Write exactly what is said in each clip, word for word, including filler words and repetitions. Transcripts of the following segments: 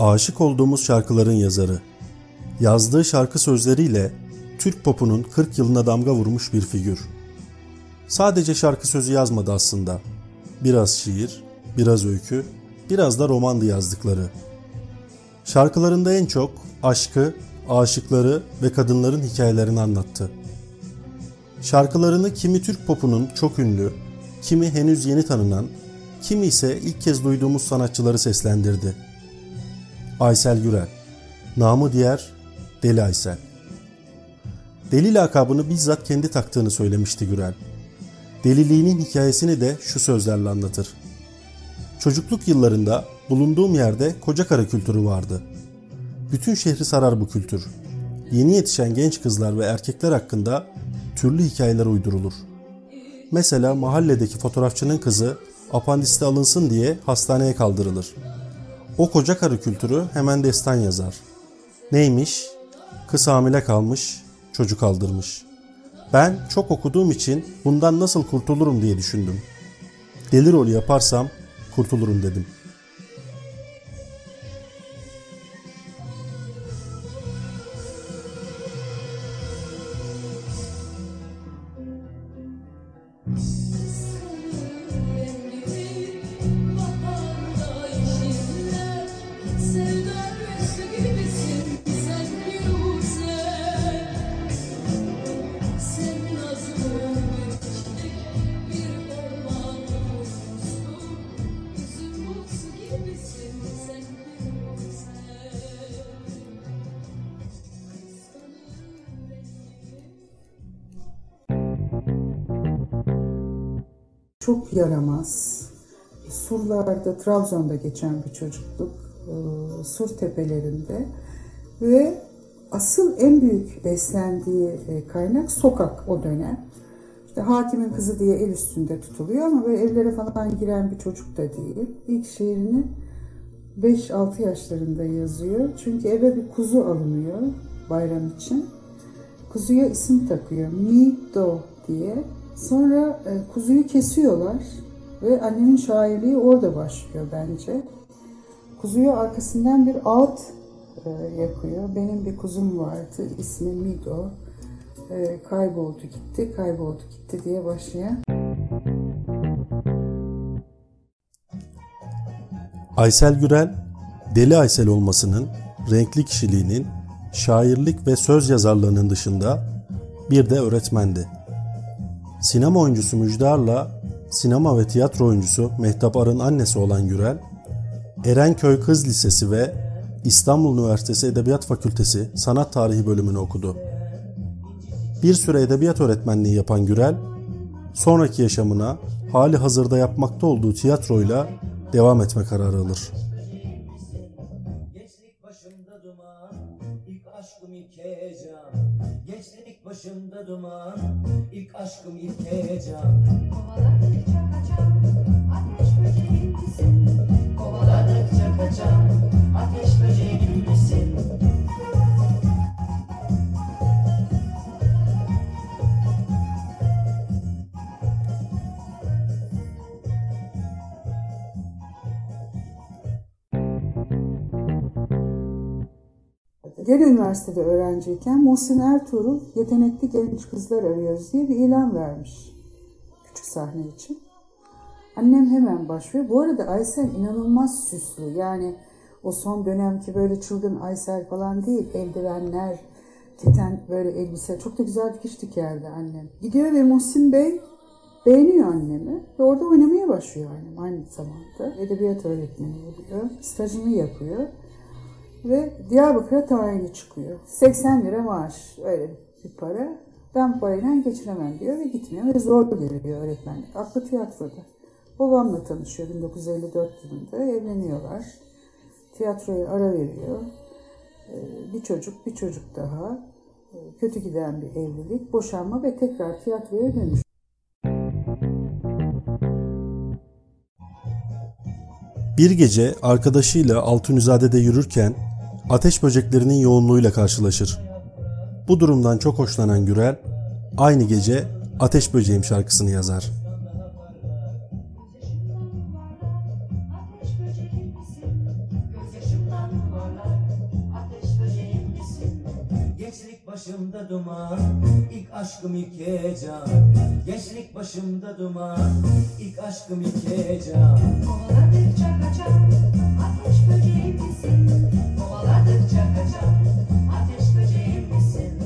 aşık olduğumuz şarkıların yazarı. Yazdığı şarkı sözleriyle Türk popunun kırk yılına damga vurmuş bir figür. Sadece şarkı sözü yazmadı aslında. Biraz şiir, biraz öykü, biraz da romandı yazdıkları. Şarkılarında en çok aşkı, aşıkları ve kadınların hikayelerini anlattı. Şarkılarını kimi Türk popunun çok ünlü, kimi henüz yeni tanınan, kimi ise ilk kez duyduğumuz sanatçıları seslendirdi. Aysel Gürel, namı diğer Deli Aysel. Deli lakabını bizzat kendi taktığını söylemişti Gürel. Deliliğinin hikayesini de şu sözlerle anlatır. Çocukluk yıllarında bulunduğum yerde kocakarı kültürü vardı. Bütün şehri sarar bu kültür. Yeni yetişen genç kızlar ve erkekler hakkında türlü hikayeler uydurulur. Mesela mahalledeki fotoğrafçının kızı apandisti alınsın diye hastaneye kaldırılır. O kocakarı kültürü hemen destan yazar. Neymiş? Kız hamile kalmış, çocuk aldırmış. Ben çok okuduğum için bundan nasıl kurtulurum diye düşündüm. Deli rolü yaparsam kurtulurum dedim. Çok yaramaz. Surlarda, Trabzon'da geçen bir çocukluk, sur tepelerinde ve asıl en büyük beslendiği kaynak sokak o dönem. İşte hakimin kızı diye el üstünde tutuluyor ama böyle evlere falan giren bir çocuk da değil. İlk şiirini beş altı yaşlarında yazıyor. Çünkü eve bir kuzu alınıyor bayram için. Kuzuya isim takıyor. Mido diye. Sonra kuzuyu kesiyorlar ve annemin şairliği orada başlıyor bence. Kuzuyu arkasından bir ağıt yakıyor. Benim bir kuzum vardı, ismi Mido. Kayboldu gitti, kayboldu gitti diye başlayan. Aysel Gürel, Deli Aysel olmasının, renkli kişiliğinin, şairlik ve söz yazarlığının dışında bir de öğretmendi. Sinema oyuncusu Müjdar'la sinema ve tiyatro oyuncusu Mehtap Ar'ın annesi olan Gürel, Erenköy Kız Lisesi ve İstanbul Üniversitesi Edebiyat Fakültesi Sanat Tarihi Bölümünü okudu. Bir süre edebiyat öğretmenliği yapan Gürel, sonraki yaşamına hali hazırda yapmakta olduğu tiyatroyla devam etme kararı alır. Başımda duman, ilk aşkım ilk heyecan. Kovaladıkça kaçan, ateş böceği gibisin. Kovaladıkça kaçan, ateş böceği gibisin. Gel Üniversitede öğrenciyken Muhsin Ertuğrul yetenekli genç kızlar arıyoruz diye bir ilan vermiş küçük sahne için. Annem hemen başvuruyor. Bu arada Aysel inanılmaz süslü. Yani o son dönemki böyle çılgın Aysel falan değil. Eldivenler, keten böyle elbise. Çok da güzel dikiş dikerdi annem. Gidiyor ve Muhsin Bey beğeniyor annemi ve orada oynamaya başlıyor annem aynı zamanda. Edebiyat öğretmeni oluyor. Stajını yapıyor. Ve Diyarbakır'a tayini çıkıyor. seksen lira maaş, öyle bir para. Ben parayla geçiremem diyor ve gitmiyor. Ve zor geliyor öğretmenlik. Aklı tiyatroda. Babamla tanışıyor bin dokuz yüz elli dört yılında. Evleniyorlar. Tiyatroya ara veriyor. Bir çocuk, bir çocuk daha. Kötü giden bir evlilik, boşanma ve tekrar tiyatroya dönüş. Bir gece arkadaşıyla Altunizade'de yürürken ateş böceklerinin yoğunluğuyla karşılaşır. Bu durumdan çok hoşlanan Gürel, aynı gece Ateş Böceğim şarkısını yazar. Gençlik başımda duman, ilk aşkım ilk heyecan. Gençlik başımda duman, ilk aşkım ilk heyecan. Kovaladıkça kaçan ateş böceği misin? Kovaladıkça kaçan ateş böceği misin?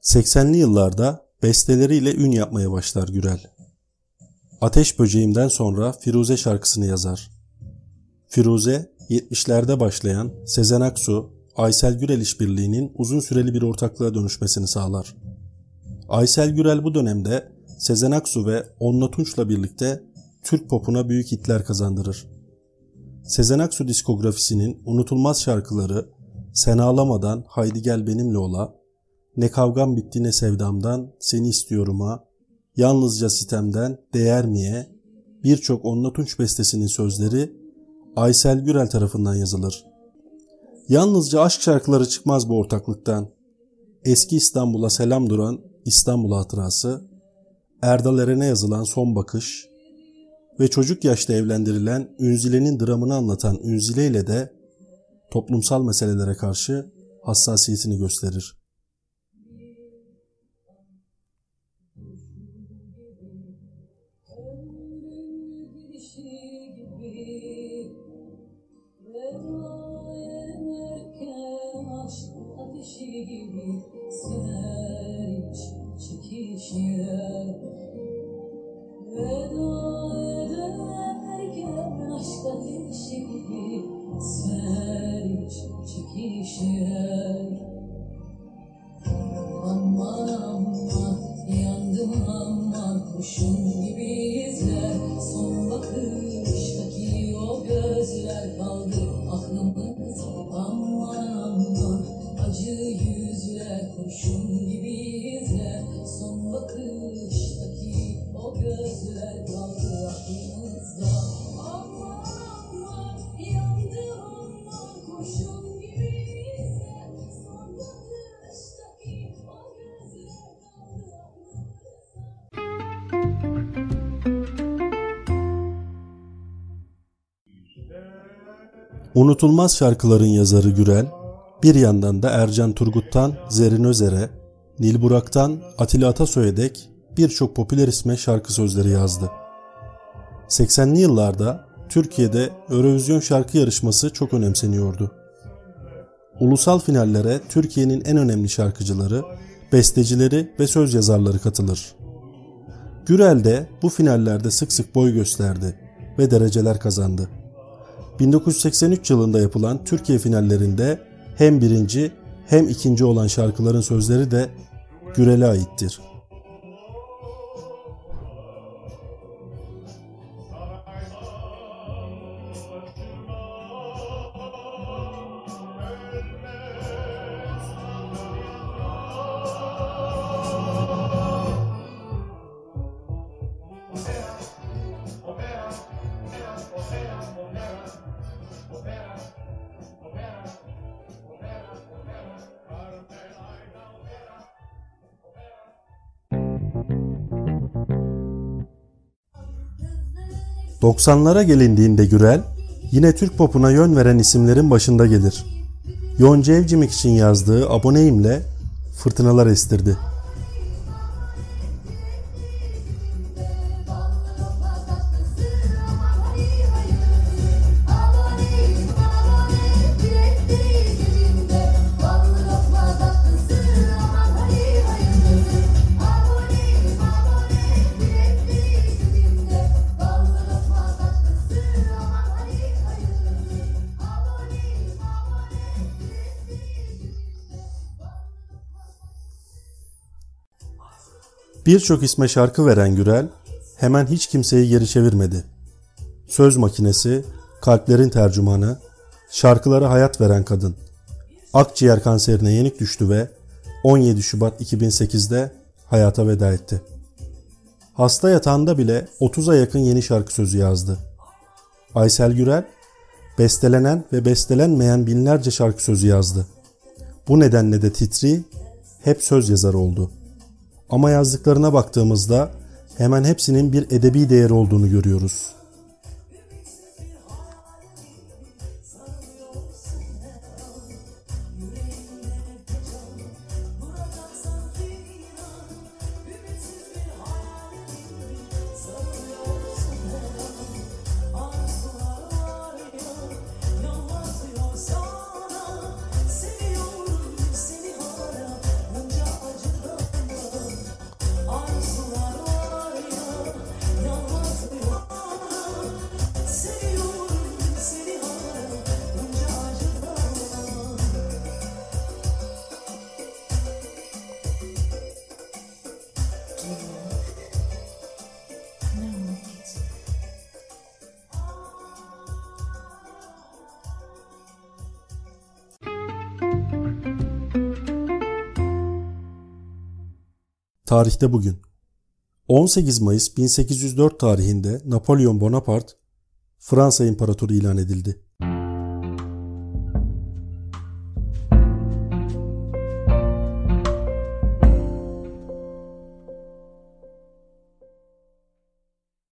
seksenli yıllarda besteleriyle ün yapmaya başlar Gürel. Ateş Böceğim'den sonra Firuze şarkısını yazar. Firuze, yetmişlerde başlayan Sezen Aksu, Aysel Gürel işbirliğinin uzun süreli bir ortaklığa dönüşmesini sağlar. Aysel Gürel bu dönemde Sezen Aksu ve Onla Tunç'la birlikte Türk popuna büyük hitler kazandırır. Sezen Aksu diskografisinin unutulmaz şarkıları Sen Ağlamadan Haydi Gel Benimle Ola, Ne Kavgam Bitti Ne Sevdamdan, Seni İstiyorum'a, Yalnızca Sitem'den, Değer Mi'ye, birçok Onla Tunç bestesinin sözleri Aysel Gürel tarafından yazılır. Yalnızca aşk şarkıları çıkmaz bu ortaklıktan. Eski İstanbul'a selam duran İstanbul Hatırası, Erdal Eren'e yazılan Son Bakış ve çocuk yaşta evlendirilen Ünzile'nin dramını anlatan Ünzile ile de toplumsal meselelere karşı hassasiyetini gösterir. Unutulmaz şarkıların yazarı Gürel, bir yandan da Ercan Turgut'tan Zerrin Özer'e, Nil Burak'tan Atilla Atasoy'a dek birçok popüler isme şarkı sözleri yazdı. seksenli yıllarda Türkiye'de Eurovision şarkı yarışması çok önemseniyordu. Ulusal finallere Türkiye'nin en önemli şarkıcıları, bestecileri ve söz yazarları katılır. Gürel de bu finallerde sık sık boy gösterdi ve dereceler kazandı. bin dokuz yüz seksen üç yılında yapılan Türkiye finallerinde hem birinci hem ikinci olan şarkıların sözleri de Gürel'e aittir. doksanlara gelindiğinde Gürel, yine Türk popuna yön veren isimlerin başında gelir. Yonca Evcimik için yazdığı Aboneyim'le fırtınalar estirdi. Birçok isme şarkı veren Gürel, hemen hiç kimseyi geri çevirmedi. Söz Makinesi, Kalplerin Tercümanı, şarkılara hayat veren kadın, akciğer kanserine yenik düştü ve on yedi Şubat iki bin sekizde hayata veda etti. Hasta yatağında bile otuza yakın yeni şarkı sözü yazdı. Aysel Gürel, bestelenen ve bestelenmeyen binlerce şarkı sözü yazdı. Bu nedenle de titri, hep söz yazarı oldu. Ama yazdıklarına baktığımızda hemen hepsinin bir edebi değeri olduğunu görüyoruz. Tarihte bugün. on sekiz Mayıs bin sekiz yüz dört tarihinde Napolyon Bonaparte Fransa İmparatoru ilan edildi.